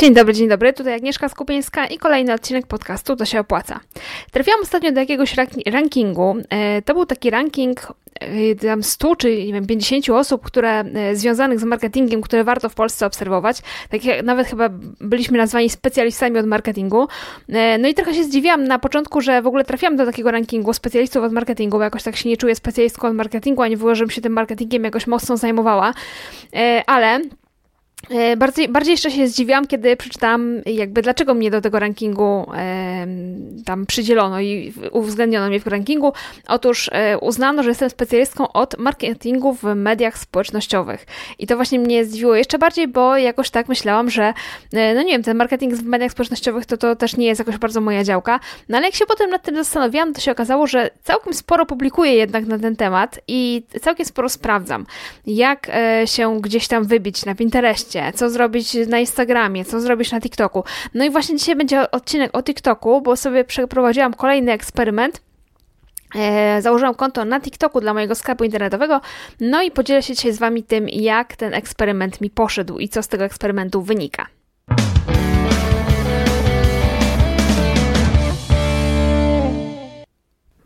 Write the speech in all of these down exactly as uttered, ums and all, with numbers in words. Dzień dobry, dzień dobry, tutaj Agnieszka Skupieńska i kolejny odcinek podcastu To się opłaca. Trafiłam ostatnio do jakiegoś rankingu, to był taki ranking tam stu czy nie wiem, pięćdziesięciu osób, które związanych z marketingiem, które warto w Polsce obserwować. Tak jak nawet chyba byliśmy nazwani specjalistami od marketingu. No i trochę się zdziwiłam na początku, że w ogóle trafiłam do takiego rankingu specjalistów od marketingu, bo jakoś tak się nie czuję specjalistką od marketingu, ani w ogóle, żebym się tym marketingiem jakoś mocno zajmowała. Ale... Bardziej, bardziej jeszcze się zdziwiłam, kiedy przeczytałam jakby dlaczego mnie do tego rankingu e, tam przydzielono i uwzględniono mnie w rankingu. Otóż e, uznano, że jestem specjalistką od marketingu w mediach społecznościowych. I to właśnie mnie zdziwiło jeszcze bardziej, bo jakoś tak myślałam, że e, no nie wiem, ten marketing w mediach społecznościowych to, to też nie jest jakoś bardzo moja działka. No ale jak się potem nad tym zastanowiłam, to się okazało, że całkiem sporo publikuję jednak na ten temat i całkiem sporo sprawdzam, jak e, się gdzieś tam wybić na Pinterestie, co zrobić na Instagramie, co zrobić na TikToku. No i właśnie dzisiaj będzie odcinek o TikToku, bo sobie przeprowadziłam kolejny eksperyment. E, założyłam konto na TikToku dla mojego sklepu internetowego, no i podzielę się dzisiaj z Wami tym, jak ten eksperyment mi poszedł i co z tego eksperymentu wynika.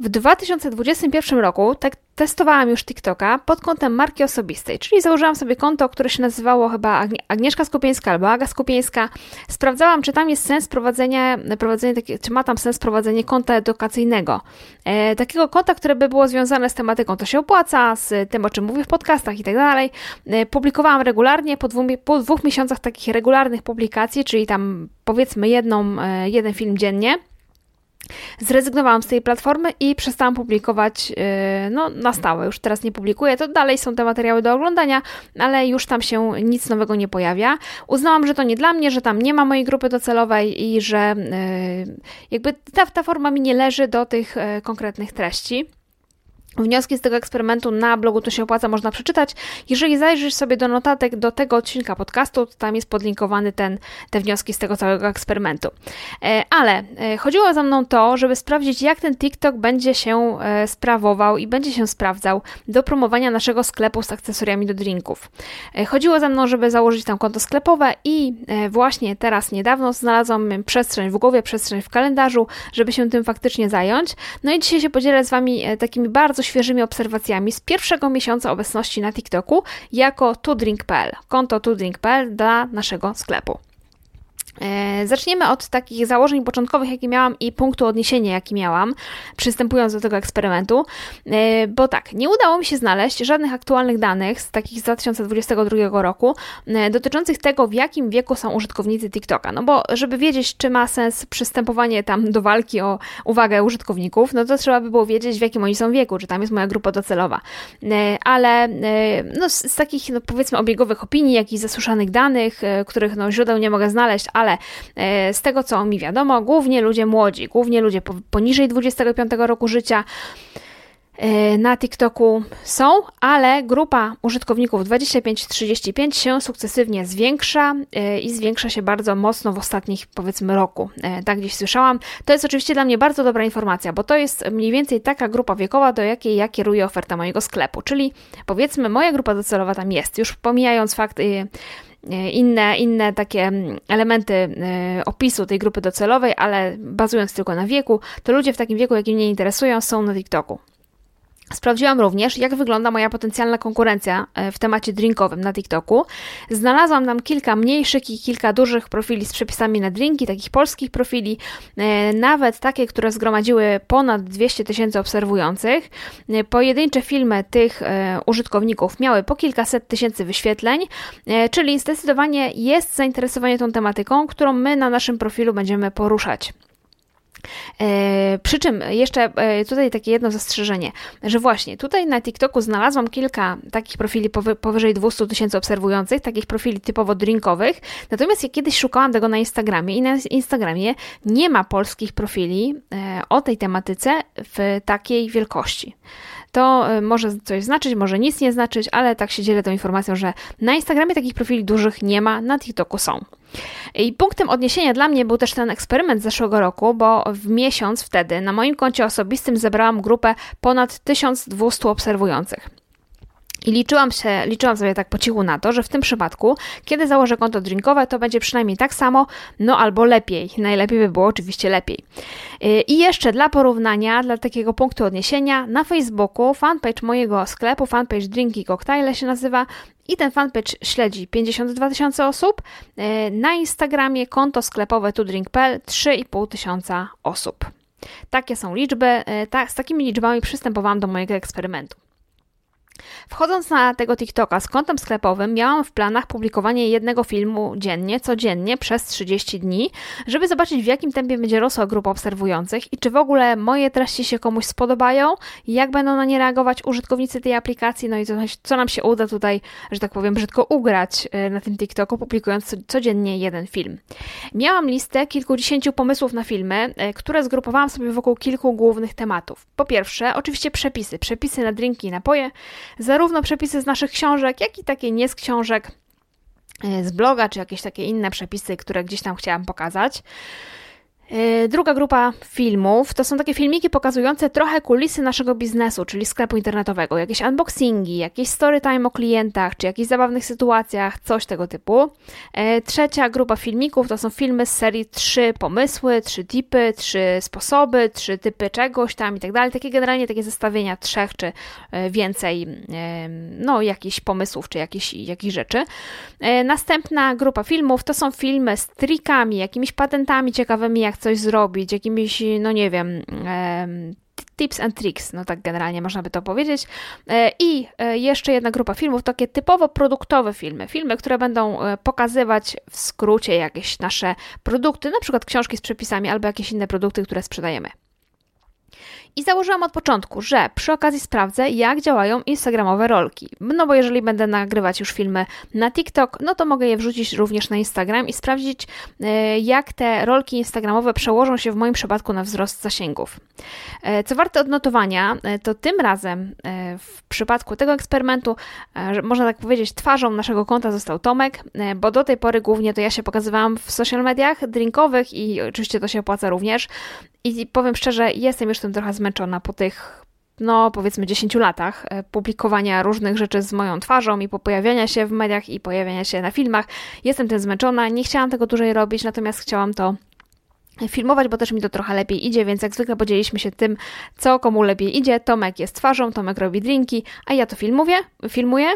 W dwa tysiące dwudziestym pierwszym roku tak testowałam już TikToka pod kątem marki osobistej, czyli założyłam sobie konto, które się nazywało chyba Agnieszka Skupieńska albo Aga Skupieńska. Sprawdzałam, czy tam jest sens prowadzenia, prowadzenie, czy ma tam sens prowadzenie konta edukacyjnego. E, takiego konta, które by było związane z tematyką To się opłaca, z tym, o czym mówię w podcastach i tak dalej. Publikowałam regularnie, po dwóch, po dwóch miesiącach takich regularnych publikacji, czyli tam powiedzmy jedną, jeden film dziennie. Zrezygnowałam z tej platformy i przestałam publikować no, na stałe. Już teraz nie publikuję, to dalej są te materiały do oglądania, ale już tam się nic nowego nie pojawia. Uznałam, że to nie dla mnie, że tam nie ma mojej grupy docelowej i że jakby ta, ta forma mi nie leży do tych konkretnych treści. Wnioski z tego eksperymentu na blogu To się opłaca można przeczytać. Jeżeli zajrzysz sobie do notatek do tego odcinka podcastu, to tam jest podlinkowany ten, te wnioski z tego całego eksperymentu. Ale chodziło za mną to, żeby sprawdzić, jak ten TikTok będzie się sprawował i będzie się sprawdzał do promowania naszego sklepu z akcesoriami do drinków. Chodziło za mną, żeby założyć tam konto sklepowe i właśnie teraz niedawno znalazłam przestrzeń w głowie, przestrzeń w kalendarzu, żeby się tym faktycznie zająć. No i dzisiaj się podzielę z Wami takimi bardzo świeżymi obserwacjami z pierwszego miesiąca obecności na TikToku jako tu drink kropka p l, konto tu drink kropka p l dla naszego sklepu. Zaczniemy od takich założeń początkowych, jakie miałam i punktu odniesienia, jaki miałam, przystępując do tego eksperymentu, bo tak, nie udało mi się znaleźć żadnych aktualnych danych z takich z dwa tysiące dwudziestego drugiego roku dotyczących tego, w jakim wieku są użytkownicy TikToka, no bo żeby wiedzieć, czy ma sens przystępowanie tam do walki o uwagę użytkowników, no to trzeba by było wiedzieć, w jakim oni są wieku, czy tam jest moja grupa docelowa, ale no, z, z takich no, powiedzmy obiegowych opinii, jakichś zasuszanych danych, których no, źródeł nie mogę znaleźć, ale Ale z tego, co mi wiadomo, głównie ludzie młodzi, głównie ludzie poniżej dwudziestego piątego roku życia na TikToku są, ale grupa użytkowników dwadzieścia pięć do trzydziestu pięciu się sukcesywnie zwiększa i zwiększa się bardzo mocno w ostatnich, powiedzmy, roku. Tak gdzieś słyszałam. To jest oczywiście dla mnie bardzo dobra informacja, bo to jest mniej więcej taka grupa wiekowa, do jakiej ja kieruję ofertę mojego sklepu, czyli powiedzmy moja grupa docelowa tam jest, już pomijając fakt... Inne, inne takie elementy opisu tej grupy docelowej, ale bazując tylko na wieku, to ludzie w takim wieku, jakim mnie interesują, są na TikToku. Sprawdziłam również, jak wygląda moja potencjalna konkurencja w temacie drinkowym na TikToku. Znalazłam tam kilka mniejszych i kilka dużych profili z przepisami na drinki, takich polskich profili, nawet takie, które zgromadziły ponad dwieście tysięcy obserwujących. Pojedyncze filmy tych użytkowników miały po kilkaset tysięcy wyświetleń, czyli zdecydowanie jest zainteresowanie tą tematyką, którą my na naszym profilu będziemy poruszać. Yy, przy czym jeszcze yy, tutaj takie jedno zastrzeżenie, że właśnie tutaj na TikToku znalazłam kilka takich profili powy, powyżej dwieście tysięcy obserwujących, takich profili typowo drinkowych, natomiast ja kiedyś szukałam tego na Instagramie i na Instagramie nie ma polskich profili yy, o tej tematyce w takiej wielkości. To może coś znaczyć, może nic nie znaczyć, ale tak się dzielę tą informacją, że na Instagramie takich profili dużych nie ma, na TikToku są. I punktem odniesienia dla mnie był też ten eksperyment z zeszłego roku, bo w miesiąc wtedy na moim koncie osobistym zebrałam grupę ponad tysiąc dwieście obserwujących. I liczyłam się, liczyłam sobie tak po cichu na to, że w tym przypadku, kiedy założę konto drinkowe, to będzie przynajmniej tak samo, no albo lepiej. Najlepiej by było oczywiście lepiej. I jeszcze dla porównania, dla takiego punktu odniesienia, na Facebooku fanpage mojego sklepu, fanpage Drinki Koktajle się nazywa, i ten fanpage śledzi pięćdziesiąt dwa tysiące osób. Na Instagramie konto sklepowe tudrink kropka p l trzy i pół tysiąca osób. Takie są liczby, tak, z takimi liczbami przystępowałam do mojego eksperymentu. Wchodząc na tego TikToka z kontem sklepowym, miałam w planach publikowanie jednego filmu dziennie, codziennie przez trzydzieści dni, żeby zobaczyć, w jakim tempie będzie rosła grupa obserwujących i czy w ogóle moje treści się komuś spodobają, jak będą na nie reagować użytkownicy tej aplikacji, no i co, co nam się uda tutaj, że tak powiem, brzydko ugrać na tym TikToku, publikując codziennie jeden film. Miałam listę kilkudziesięciu pomysłów na filmy, które zgrupowałam sobie wokół kilku głównych tematów. Po pierwsze, oczywiście przepisy, przepisy na drinki i napoje, zarówno przepisy z naszych książek, jak i takie nie z książek, z bloga, czy jakieś takie inne przepisy, które gdzieś tam chciałam pokazać. Druga grupa filmów to są takie filmiki pokazujące trochę kulisy naszego biznesu, czyli sklepu internetowego, jakieś unboxingi, jakieś story time o klientach, czy jakichś zabawnych sytuacjach, coś tego typu. Trzecia grupa filmików to są filmy z serii trzy pomysły, trzy tipy, trzy sposoby, trzy typy czegoś tam i tak dalej. Takie generalnie takie zestawienia trzech czy więcej, no jakichś pomysłów, czy jakichś, jakichś rzeczy. Następna grupa filmów to są filmy z trikami, jakimiś patentami ciekawymi, jak coś zrobić, jakimiś, no nie wiem, tips and tricks, no tak generalnie można by to powiedzieć. I jeszcze jedna grupa filmów, takie typowo produktowe filmy, filmy, które będą pokazywać w skrócie jakieś nasze produkty, na przykład książki z przepisami albo jakieś inne produkty, które sprzedajemy. I założyłam od początku, że przy okazji sprawdzę, jak działają instagramowe rolki. No bo jeżeli będę nagrywać już filmy na TikTok, no to mogę je wrzucić również na Instagram i sprawdzić, jak te rolki instagramowe przełożą się w moim przypadku na wzrost zasięgów. Co warte odnotowania, to tym razem w przypadku tego eksperymentu, można tak powiedzieć, twarzą naszego konta został Tomek, bo do tej pory głównie to ja się pokazywałam w social mediach drinkowych i oczywiście to się opłaca również. I powiem szczerze, jestem już tym trochę zmęczona po tych, no powiedzmy dziesięciu latach publikowania różnych rzeczy z moją twarzą i po pojawiania się w mediach i pojawiania się na filmach. Jestem tym zmęczona, nie chciałam tego dłużej robić, natomiast chciałam to filmować, bo też mi to trochę lepiej idzie, więc jak zwykle podzieliliśmy się tym, co komu lepiej idzie. Tomek jest twarzą, Tomek robi drinki, a ja to filmuję, filmuję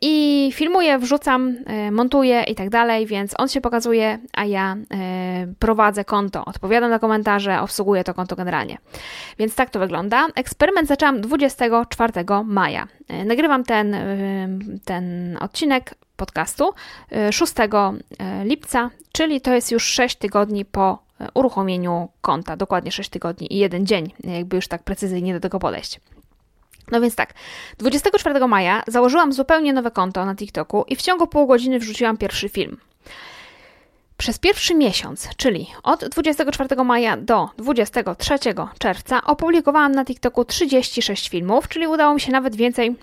i filmuję, wrzucam, montuję i tak dalej, więc on się pokazuje, a ja prowadzę konto, odpowiadam na komentarze, obsługuję to konto generalnie. Więc tak to wygląda. Eksperyment zaczęłam dwudziestego czwartego maja. Nagrywam ten, ten odcinek podcastu szóstego lipca, czyli to jest już sześć tygodni po uruchomieniu konta, dokładnie sześć tygodni i jeden dzień, jakby już tak precyzyjnie do tego podejść. No więc tak, dwudziestego czwartego maja założyłam zupełnie nowe konto na TikToku i w ciągu pół godziny wrzuciłam pierwszy film. Przez pierwszy miesiąc, czyli od dwudziestego czwartego maja do dwudziestego trzeciego czerwca opublikowałam na TikToku trzydzieści sześć filmów, czyli udało mi się nawet więcej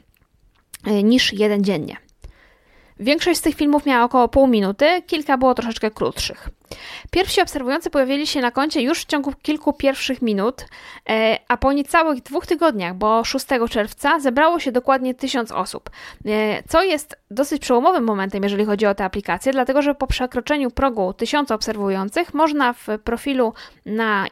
niż jeden dziennie. Większość z tych filmów miała około pół minuty, kilka było troszeczkę krótszych. Pierwsi obserwujący pojawili się na koncie już w ciągu kilku pierwszych minut, a po niecałych dwóch tygodniach, bo szóstego czerwca, zebrało się dokładnie tysiąc osób, co jest dosyć przełomowym momentem, jeżeli chodzi o tę aplikację, dlatego że po przekroczeniu progu tysiąca obserwujących można w profilu na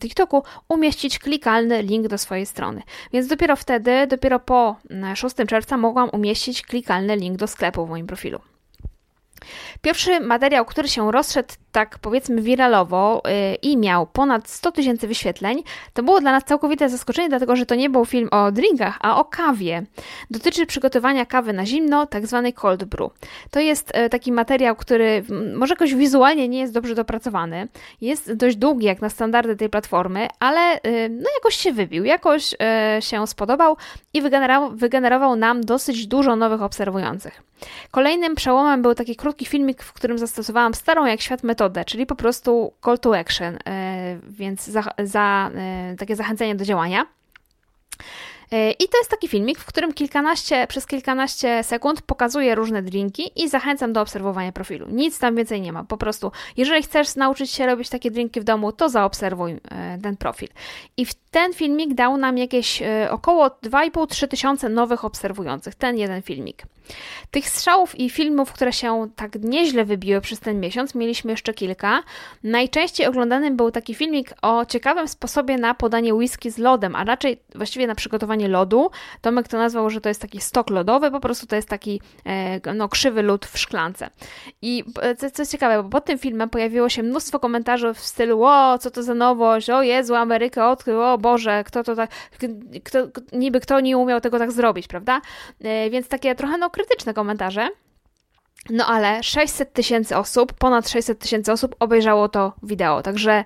TikToku umieścić klikalny link do swojej strony. Więc dopiero wtedy, dopiero po szóstego czerwca mogłam umieścić klikalny link do sklepu w moim profilu. Pierwszy materiał, który się rozszedł tak powiedzmy wiralowo yy, i miał ponad sto tysięcy wyświetleń, to było dla nas całkowite zaskoczenie, dlatego że to nie był film o drinkach, a o kawie. Dotyczy przygotowania kawy na zimno, tak zwanej cold brew. To jest yy, taki materiał, który może jakoś wizualnie nie jest dobrze dopracowany, jest dość długi jak na standardy tej platformy, ale yy, no jakoś się wybił, jakoś yy, się spodobał i wygenerował, wygenerował nam dosyć dużo nowych obserwujących. Kolejnym przełomem był taki krótki filmik, w którym zastosowałam starą jak świat metodę, czyli po prostu call to action, więc za, za, takie zachęcenie do działania. I to jest taki filmik, w którym kilkanaście, przez kilkanaście sekund pokazuję różne drinki i zachęcam do obserwowania profilu. Nic tam więcej nie ma. Po prostu, jeżeli chcesz nauczyć się robić takie drinki w domu, to zaobserwuj ten profil. I ten filmik dał nam jakieś około dwa i pół do trzech tysiąca nowych obserwujących. Ten jeden filmik. Tych strzałów i filmów, które się tak nieźle wybiły przez ten miesiąc, mieliśmy jeszcze kilka. Najczęściej oglądanym był taki filmik o ciekawym sposobie na podanie whisky z lodem, a raczej właściwie na przygotowanie lodu. Tomek to nazwał, że to jest taki stok lodowy, po prostu to jest taki no, krzywy lód w szklance. I co, co jest ciekawe, bo pod tym filmem pojawiło się mnóstwo komentarzy w stylu: o, co to za nowość, o Jezu, Amerykę odkrył, o Boże, kto to tak, kto, niby kto nie umiał tego tak zrobić, prawda? Więc takie trochę no krytyczne komentarze. No ale sześćset tysięcy osób, ponad sześćset tysięcy osób obejrzało to wideo, także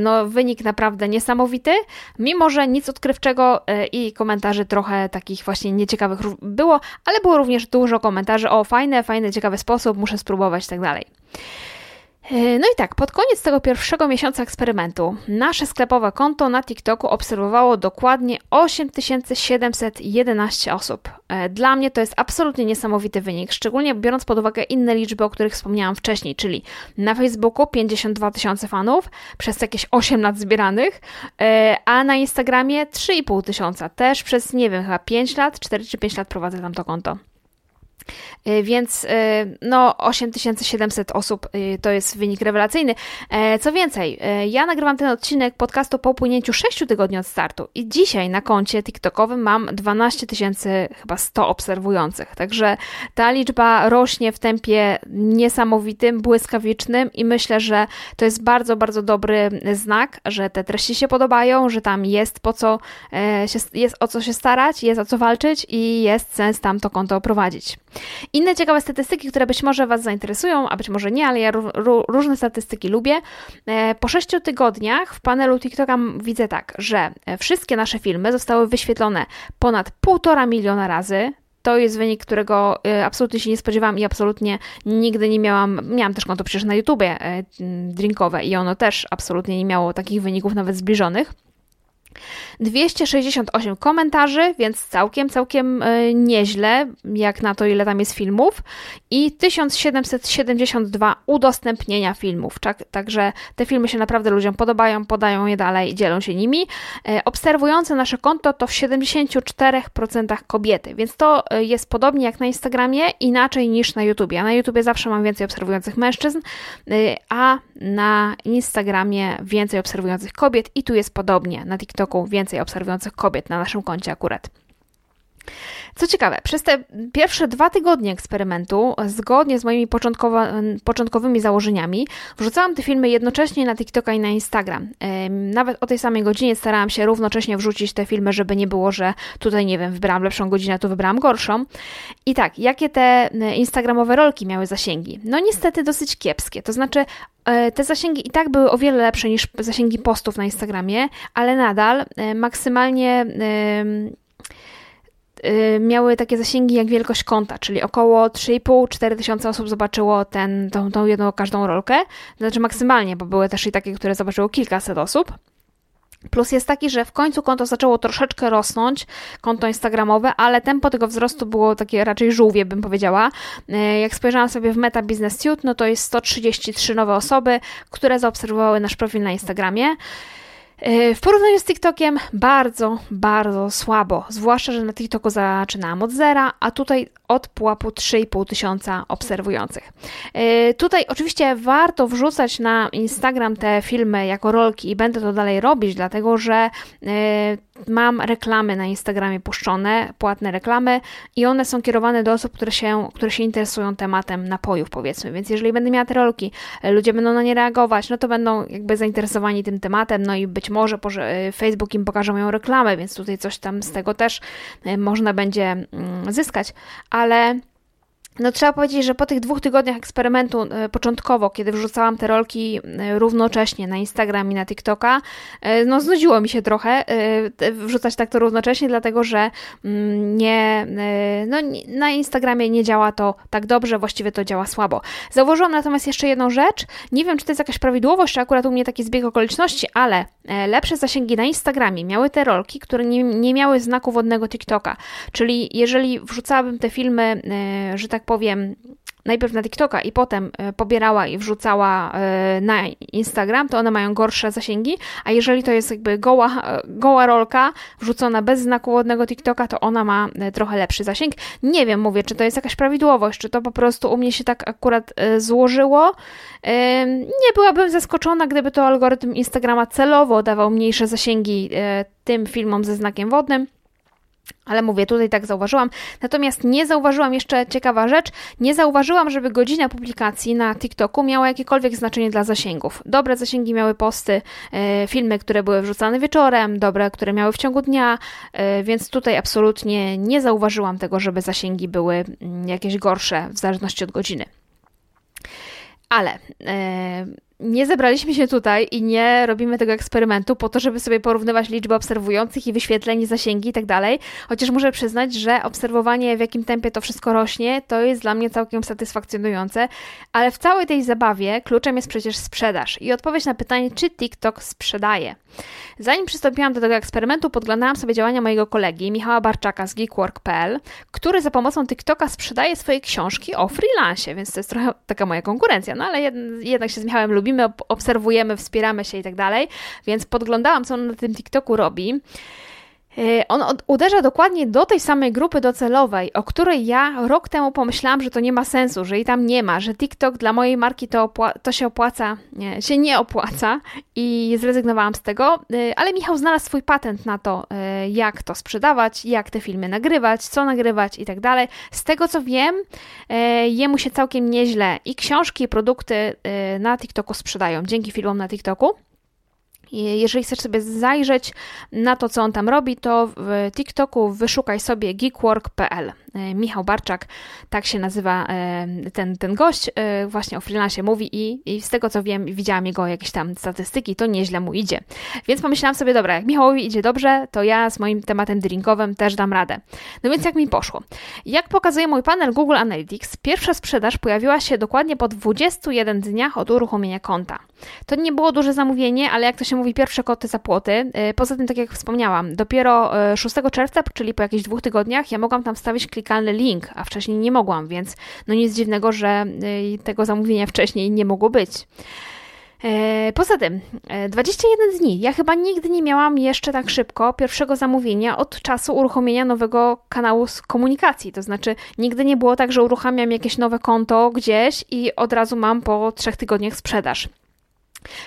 no, wynik naprawdę niesamowity, mimo że nic odkrywczego i komentarzy trochę takich właśnie nieciekawych było, ale było również dużo komentarzy: o fajne, fajny, ciekawy sposób, muszę spróbować i tak dalej. No i tak, pod koniec tego pierwszego miesiąca eksperymentu nasze sklepowe konto na TikToku obserwowało dokładnie osiem tysięcy siedemset jedenaście osób. Dla mnie to jest absolutnie niesamowity wynik, szczególnie biorąc pod uwagę inne liczby, o których wspomniałam wcześniej, czyli na Facebooku pięćdziesiąt dwa tysiące fanów przez jakieś osiem lat zbieranych, a na Instagramie trzy i pół tysiąca, też przez, nie wiem, chyba pięć lat, cztery czy pięć lat prowadzę tam to konto. Więc no osiem tysięcy siedemset osób to jest wynik rewelacyjny. Co więcej, ja nagrywam ten odcinek podcastu po upłynięciu sześciu tygodni od startu i dzisiaj na koncie TikTokowym mam dwanaście tysięcy chyba sto obserwujących. Także ta liczba rośnie w tempie niesamowitym, błyskawicznym i myślę, że to jest bardzo, bardzo dobry znak, że te treści się podobają, że tam jest po co się, jest o co się starać, jest o co walczyć i jest sens tam to konto prowadzić. Inne ciekawe statystyki, które być może Was zainteresują, a być może nie, ale ja ró- ró- różne statystyki lubię. Po sześciu tygodniach w panelu TikToka widzę tak, że wszystkie nasze filmy zostały wyświetlone ponad półtora miliona razy. To jest wynik, którego absolutnie się nie spodziewałam i absolutnie nigdy nie miałam, miałam też konto przecież na YouTubie drinkowe i ono też absolutnie nie miało takich wyników nawet zbliżonych. dwieście sześćdziesiąt osiem komentarzy, więc całkiem, całkiem nieźle, jak na to, ile tam jest filmów, i tysiąc siedemset siedemdziesiąt dwa udostępnienia filmów, także te filmy się naprawdę ludziom podobają, podają je dalej, dzielą się nimi. Obserwujące nasze konto to w siedemdziesięciu czterech procentach kobiety, więc to jest podobnie jak na Instagramie, inaczej niż na YouTubie. Ja na YouTubie zawsze mam więcej obserwujących mężczyzn, a na Instagramie więcej obserwujących kobiet i tu jest podobnie, na TikToku więcej obserwujących kobiet na naszym koncie akurat. Co ciekawe, przez te pierwsze dwa tygodnie eksperymentu, zgodnie z moimi początkowymi założeniami, wrzucałam te filmy jednocześnie na TikToka i na Instagram. Nawet o tej samej godzinie starałam się równocześnie wrzucić te filmy, żeby nie było, że tutaj, nie wiem, wybrałam lepszą godzinę, tu wybrałam gorszą. I tak, jakie te instagramowe rolki miały zasięgi? No niestety dosyć kiepskie, to znaczy te zasięgi i tak były o wiele lepsze niż zasięgi postów na Instagramie, ale nadal maksymalnie miały takie zasięgi jak wielkość konta, czyli około trzy i pół do czterech tysięcy osób zobaczyło ten, tą, tą jedną każdą rolkę, znaczy maksymalnie, bo były też i takie, które zobaczyło kilkaset osób. Plus jest taki, że w końcu konto zaczęło troszeczkę rosnąć, konto instagramowe, ale tempo tego wzrostu było takie raczej żółwie, bym powiedziała. Jak spojrzałam sobie w Meta Business Suite, no to jest sto trzydzieści trzy nowe osoby, które zaobserwowały nasz profil na Instagramie. W porównaniu z TikTokiem bardzo, bardzo słabo, zwłaszcza, że na TikToku zaczynałam od zera, a tutaj od pułapu trzy i pół tysiąca obserwujących. Tutaj oczywiście warto wrzucać na Instagram te filmy jako rolki i będę to dalej robić, dlatego że mam reklamy na Instagramie puszczone, płatne reklamy i one są kierowane do osób, które się, które się interesują tematem napojów, powiedzmy, więc jeżeli będę miała te rolki, ludzie będą na nie reagować, no to będą jakby zainteresowani tym tematem, no i być może Facebook im pokaże moją reklamę, więc tutaj coś tam z tego też można będzie zyskać, ale No trzeba powiedzieć, że po tych dwóch tygodniach eksperymentu y, początkowo, kiedy wrzucałam te rolki y, równocześnie na Instagram i na TikToka, y, no znudziło mi się trochę y, wrzucać tak to równocześnie, dlatego że y, nie, y, no, na Instagramie nie działa to tak dobrze, właściwie to działa słabo. Zauważyłam natomiast jeszcze jedną rzecz, nie wiem czy to jest jakaś prawidłowość, czy akurat u mnie taki zbieg okoliczności, ale y, lepsze zasięgi na Instagramie miały te rolki, które nie, nie miały znaku wodnego TikToka, czyli jeżeli wrzucałabym te filmy, y, że tak powiem, najpierw na TikToka i potem pobierała i wrzucała na Instagram, to one mają gorsze zasięgi, a jeżeli to jest jakby goła, goła rolka wrzucona bez znaku wodnego TikToka, to ona ma trochę lepszy zasięg. Nie wiem, mówię, czy to jest jakaś prawidłowość, czy to po prostu u mnie się tak akurat złożyło. Nie byłabym zaskoczona, gdyby to algorytm Instagrama celowo dawał mniejsze zasięgi tym filmom ze znakiem wodnym, ale mówię, tutaj tak zauważyłam. Natomiast nie zauważyłam, jeszcze ciekawa rzecz, nie zauważyłam, żeby godzina publikacji na TikToku miała jakiekolwiek znaczenie dla zasięgów. Dobre zasięgi miały posty, y, filmy, które były wrzucane wieczorem, dobre, które miały w ciągu dnia, y, więc tutaj absolutnie nie zauważyłam tego, żeby zasięgi były jakieś gorsze w zależności od godziny. Ale... Y, Nie zebraliśmy się tutaj i nie robimy tego eksperymentu po to, żeby sobie porównywać liczby obserwujących i wyświetleń, zasięgi i tak dalej. Chociaż muszę przyznać, że obserwowanie, w jakim tempie to wszystko rośnie, to jest dla mnie całkiem satysfakcjonujące. Ale w całej tej zabawie kluczem jest przecież sprzedaż i odpowiedź na pytanie, czy TikTok sprzedaje. Zanim przystąpiłam do tego eksperymentu, podglądałam sobie działania mojego kolegi Michała Barczaka z geekwork kropka p l, który za pomocą TikToka sprzedaje swoje książki o freelansie, więc to jest trochę taka moja konkurencja, no ale jednak się z Michałem lubi. My obserwujemy, wspieramy się i tak dalej, więc podglądałam, co on na tym TikToku robi. On uderza dokładnie do tej samej grupy docelowej, o której ja rok temu pomyślałam, że to nie ma sensu, że jej tam nie ma, że TikTok dla mojej marki to, opła- to się opłaca, nie, się nie opłaca i zrezygnowałam z tego, ale Michał znalazł swój patent na to, jak to sprzedawać, jak te filmy nagrywać, co nagrywać i tak dalej. Z tego co wiem, jemu się całkiem nieźle i książki, i produkty na TikToku sprzedają, dzięki filmom na TikToku. Jeżeli chcesz sobie zajrzeć na to, co on tam robi, to w TikToku wyszukaj sobie geekwork kropka p l. Michał Barczak, tak się nazywa ten, ten gość, właśnie o freelansie mówi i, i z tego, co wiem, widziałam jego jakieś tam statystyki, to nieźle mu idzie. Więc pomyślałam sobie, dobra, jak Michałowi idzie dobrze, to ja z moim tematem drinkowym też dam radę. No więc jak mi poszło? Jak pokazuje mój panel Google Analytics, pierwsza sprzedaż pojawiła się dokładnie po dwudziestu jeden dniach od uruchomienia konta. To nie było duże zamówienie, ale jak to się mówi, pierwsze koty za płoty. Poza tym, tak jak wspomniałam, dopiero szóstego czerwca, czyli po jakichś dwóch tygodniach, ja mogłam tam wstawić klikalny link, a wcześniej nie mogłam, więc no nic dziwnego, że tego zamówienia wcześniej nie mogło być. Poza tym, dwadzieścia jeden dni. Ja chyba nigdy nie miałam jeszcze tak szybko pierwszego zamówienia od czasu uruchomienia nowego kanału komunikacji. To znaczy, nigdy nie było tak, że uruchamiam jakieś nowe konto gdzieś i od razu mam po trzech tygodniach sprzedaż.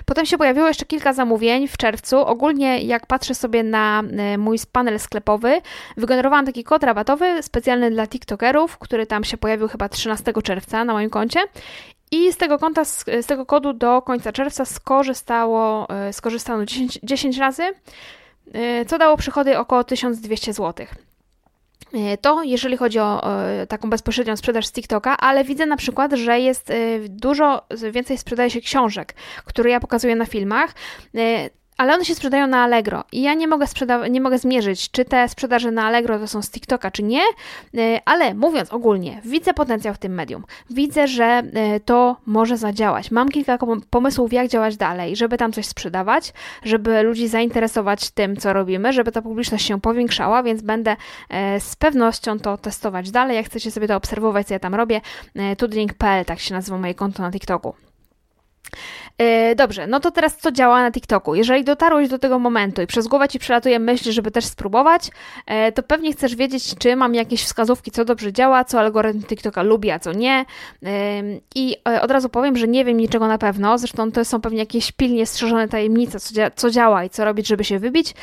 Potem się pojawiło jeszcze kilka zamówień w czerwcu. Ogólnie jak patrzę sobie na mój panel sklepowy, wygenerowałam taki kod rabatowy specjalny dla TikTokerów, który tam się pojawił chyba trzynastego czerwca na moim koncie i z tego konta, z tego kodu do końca czerwca skorzystało, skorzystano dziesięć, dziesięć razy, co dało przychody około tysiąc dwieście złotych. To jeżeli chodzi o taką bezpośrednią sprzedaż z TikToka, ale widzę na przykład, że jest dużo więcej sprzedaje się książek, które ja pokazuję na filmach, ale one się sprzedają na Allegro i ja nie mogę, sprzeda- nie mogę zmierzyć, czy te sprzedaże na Allegro to są z TikToka, czy nie, ale mówiąc ogólnie, widzę potencjał w tym medium. Widzę, że to może zadziałać. Mam kilka pomysłów, jak działać dalej, żeby tam coś sprzedawać, żeby ludzi zainteresować tym, co robimy, żeby ta publiczność się powiększała, więc będę z pewnością to testować dalej. Jak chcecie sobie to obserwować, co ja tam robię, tudrink kropka p l, tak się nazywa moje konto na TikToku. Dobrze, no to teraz co działa na TikToku? Jeżeli dotarłeś do tego momentu i przez głowę Ci przelatuje myśl, żeby też spróbować, to pewnie chcesz wiedzieć, czy mam jakieś wskazówki, co dobrze działa, co algorytm TikToka lubi, a co nie. I od razu powiem, że nie wiem niczego na pewno, zresztą to są pewnie jakieś pilnie strzeżone tajemnice, co, dzia- co działa i co robić, żeby się wybić.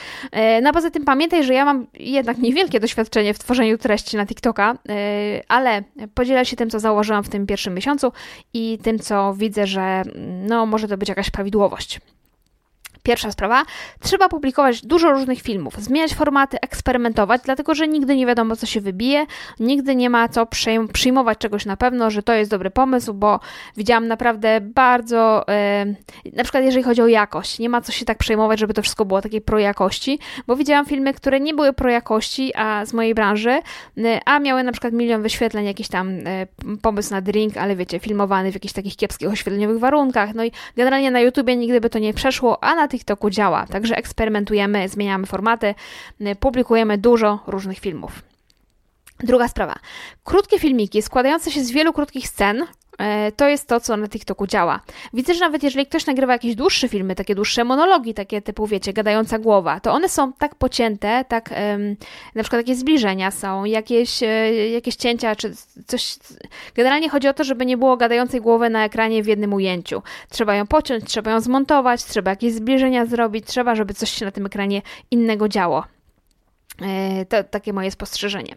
No poza tym pamiętaj, że ja mam jednak niewielkie doświadczenie w tworzeniu treści na TikToka, ale podzielę się tym, co zauważyłam w tym pierwszym miesiącu i tym, co widzę, że no może to być jakaś prawidłowość. Pierwsza sprawa, trzeba publikować dużo różnych filmów, zmieniać formaty, eksperymentować, dlatego że nigdy nie wiadomo, co się wybije, nigdy nie ma co przyjmować czegoś na pewno, że to jest dobry pomysł, bo widziałam naprawdę bardzo, yy, na przykład jeżeli chodzi o jakość, nie ma co się tak przejmować, żeby to wszystko było takiej projakości, bo widziałam filmy, które nie były projakości, a z mojej branży, yy, a miały na przykład milion wyświetleń, jakiś tam yy, pomysł na drink, ale wiecie, filmowany w jakichś takich kiepskich oświetleniowych warunkach, no i generalnie na YouTubie nigdy by to nie przeszło, a na TikToku działa, także eksperymentujemy, zmieniamy formaty, publikujemy dużo różnych filmów. Druga sprawa. Krótkie filmiki składające się z wielu krótkich scen, to jest to, co na TikToku działa. Widzę, że nawet jeżeli ktoś nagrywa jakieś dłuższe filmy, takie dłuższe monologi, takie typu, wiecie, gadająca głowa, to one są tak pocięte, tak ym, na przykład jakieś zbliżenia są, jakieś, y, jakieś cięcia, czy coś. Generalnie chodzi o to, żeby nie było gadającej głowy na ekranie w jednym ujęciu. Trzeba ją pociąć, trzeba ją zmontować, trzeba jakieś zbliżenia zrobić, trzeba, żeby coś się na tym ekranie innego działo. Yy, to takie moje spostrzeżenie.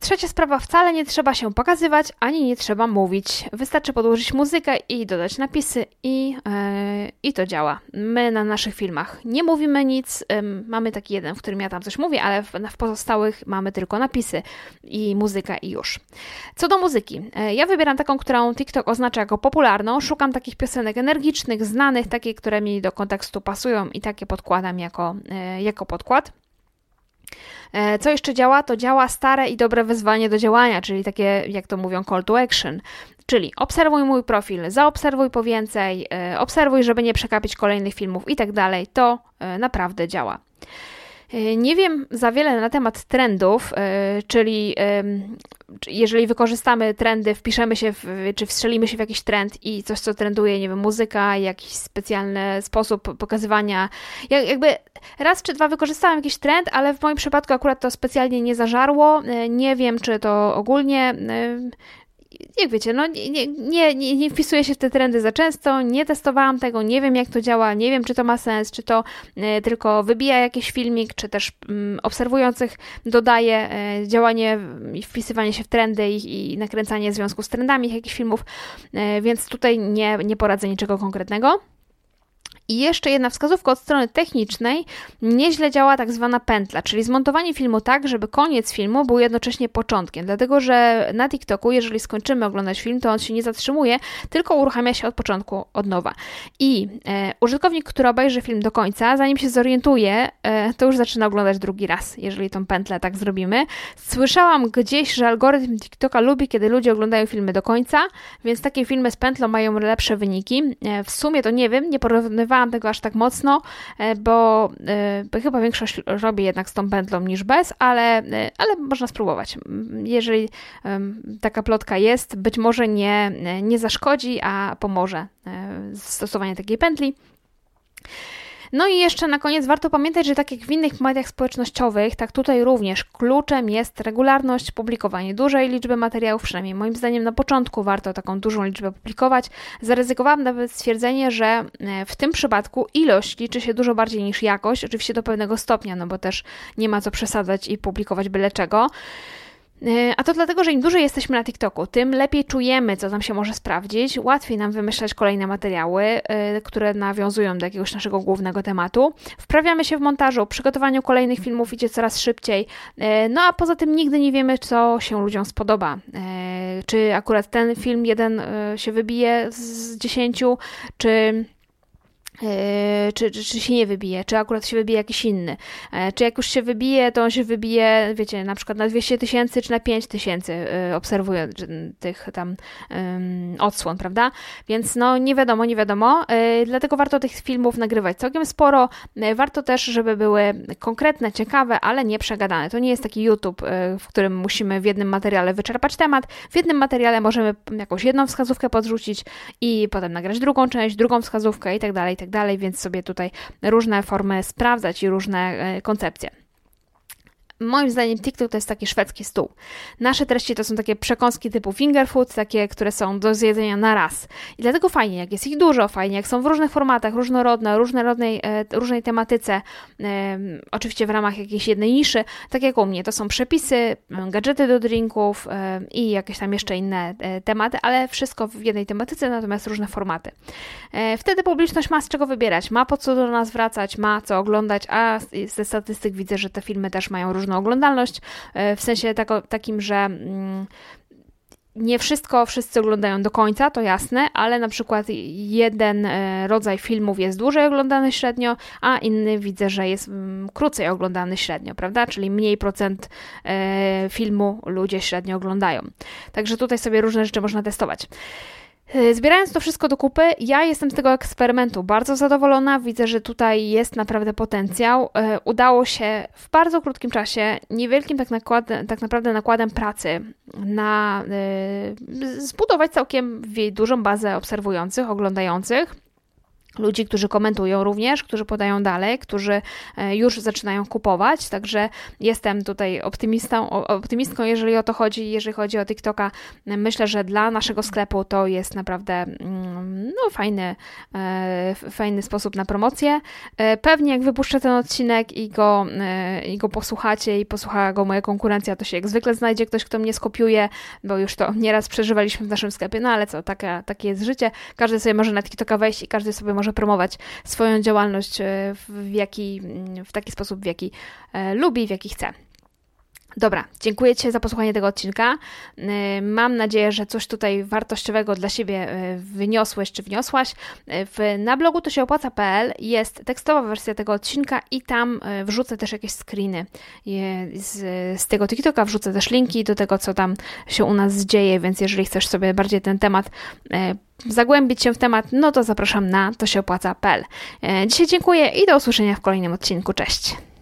Trzecia sprawa, wcale nie trzeba się pokazywać, ani nie trzeba mówić. Wystarczy podłożyć muzykę i dodać napisy i, yy, i to działa. My na naszych filmach nie mówimy nic, yy, mamy taki jeden, w którym ja tam coś mówię, ale w, w pozostałych mamy tylko napisy i muzykę i już. Co do muzyki, yy, ja wybieram taką, którą TikTok oznacza jako popularną, szukam takich piosenek energicznych, znanych, takie, które mi do kontekstu pasują i takie podkładam jako, yy, jako podkład. Co jeszcze działa? To działa stare i dobre wezwanie do działania, czyli takie, jak to mówią, call to action. Czyli obserwuj mój profil, zaobserwuj po więcej, obserwuj, żeby nie przekapić kolejnych filmów i tak dalej. To naprawdę działa. Nie wiem za wiele na temat trendów, czyli jeżeli wykorzystamy trendy, wpiszemy się, w, czy wstrzelimy się w jakiś trend i coś, co trenduje, nie wiem, muzyka, jakiś specjalny sposób pokazywania. Ja jakby raz czy dwa wykorzystałam jakiś trend, ale w moim przypadku akurat to specjalnie nie zażarło. Nie wiem, czy to ogólnie... Jak wiecie, no nie, nie, nie, nie wpisuję się w te trendy za często, nie testowałam tego, nie wiem jak to działa, nie wiem czy to ma sens, czy to y, tylko wybija jakiś filmik, czy też y, obserwujących dodaje y, działanie i wpisywanie się w trendy i, i nakręcanie w związku z trendami jakichś filmów, y, więc tutaj nie, nie poradzę niczego konkretnego. I jeszcze jedna wskazówka od strony technicznej, nieźle działa tak zwana pętla, czyli zmontowanie filmu tak, żeby koniec filmu był jednocześnie początkiem, dlatego że na TikToku, jeżeli skończymy oglądać film, to on się nie zatrzymuje, tylko uruchamia się od początku, od nowa. I e, użytkownik, który obejrzy film do końca, zanim się zorientuje, e, to już zaczyna oglądać drugi raz, jeżeli tą pętlę tak zrobimy. Słyszałam gdzieś, że algorytm TikToka lubi, kiedy ludzie oglądają filmy do końca, więc takie filmy z pętlą mają lepsze wyniki. E, w sumie to nie wiem, nie porównywałam tego aż tak mocno, bo y, chyba większość robi jednak z tą pętlą niż bez, ale, y, ale można spróbować. Jeżeli y, taka plotka jest, być może nie, y, nie zaszkodzi, a pomoże y, stosowanie takiej pętli. No i jeszcze na koniec warto pamiętać, że tak jak w innych mediach społecznościowych, tak tutaj również kluczem jest regularność, publikowanie dużej liczby materiałów, przynajmniej moim zdaniem na początku warto taką dużą liczbę publikować. Zaryzykowałam nawet stwierdzenie, że w tym przypadku ilość liczy się dużo bardziej niż jakość, oczywiście do pewnego stopnia, no bo też nie ma co przesadzać i publikować byle czego. A to dlatego, że im dłużej jesteśmy na TikToku, tym lepiej czujemy, co tam się może sprawdzić, łatwiej nam wymyślać kolejne materiały, które nawiązują do jakiegoś naszego głównego tematu. Wprawiamy się w montażu, przygotowaniu kolejnych filmów idzie coraz szybciej, no a poza tym nigdy nie wiemy, co się ludziom spodoba. Czy akurat ten film jeden się wybije z dziesięciu, czy... Yy, czy, czy, czy się nie wybije, czy akurat się wybije jakiś inny, yy, czy jak już się wybije, to on się wybije, wiecie, na przykład na dwieście tysięcy, czy na pięć tysięcy, yy, obserwuję tych tam yy, odsłon, prawda? Więc no nie wiadomo, nie wiadomo, yy, dlatego warto tych filmów nagrywać całkiem sporo, yy, warto też, żeby były konkretne, ciekawe, ale nie przegadane. To nie jest taki YouTube, yy, w którym musimy w jednym materiale wyczerpać temat, w jednym materiale możemy jakąś jedną wskazówkę podrzucić i potem nagrać drugą część, drugą wskazówkę i tak dalej, tak dalej, więc sobie tutaj różne formy sprawdzać i różne koncepcje. Moim zdaniem TikTok to jest taki szwedzki stół. Nasze treści to są takie przekąski typu fingerfood, takie, które są do zjedzenia na raz. I dlatego fajnie, jak jest ich dużo, fajnie, jak są w różnych formatach, różnorodne, różnorodnej, różnej tematyce, oczywiście w ramach jakiejś jednej niszy, tak jak u mnie. To są przepisy, gadżety do drinków i jakieś tam jeszcze inne tematy, ale wszystko w jednej tematyce, natomiast różne formaty. Wtedy publiczność ma z czego wybierać, ma po co do nas wracać, ma co oglądać, a ze statystyk widzę, że te filmy też mają różne oglądalność, w sensie tako, takim, że nie wszystko wszyscy oglądają do końca, to jasne, ale na przykład jeden rodzaj filmów jest dłużej oglądany średnio, a inny widzę, że jest krócej oglądany średnio, prawda? Czyli mniej procent filmu ludzie średnio oglądają. Także tutaj sobie różne rzeczy można testować. Zbierając to wszystko do kupy, ja jestem z tego eksperymentu bardzo zadowolona, widzę, że tutaj jest naprawdę potencjał. Udało się w bardzo krótkim czasie, niewielkim tak, nakładem, tak naprawdę nakładem pracy na y, zbudować całkiem dużą bazę obserwujących, oglądających. Ludzi, którzy komentują również, którzy podają dalej, którzy już zaczynają kupować, także jestem tutaj optymistą, optymistką, jeżeli o to chodzi, jeżeli chodzi o TikToka. Myślę, że dla naszego sklepu to jest naprawdę no, fajny, fajny sposób na promocję. Pewnie jak wypuszczę ten odcinek i go, i go posłuchacie i posłucha go moja konkurencja, to się jak zwykle znajdzie ktoś, kto mnie skopiuje, bo już to nieraz przeżywaliśmy w naszym sklepie, no ale co, taka, takie jest życie. Każdy sobie może na TikToka wejść i każdy sobie może może promować swoją działalność w, jaki, w taki sposób, w jaki lubi, w jaki chce. Dobra, dziękuję Ci za posłuchanie tego odcinka. Mam nadzieję, że coś tutaj wartościowego dla siebie wyniosłeś czy wniosłaś. W, na blogu to się opłaca kropka p l jest tekstowa wersja tego odcinka i tam wrzucę też jakieś screeny z, z tego TikToka, wrzucę też linki do tego, co tam się u nas dzieje, więc jeżeli chcesz sobie bardziej ten temat zagłębić się w temat, no to zapraszam na to się opłaca kropka p l. Dzisiaj dziękuję i do usłyszenia w kolejnym odcinku. Cześć!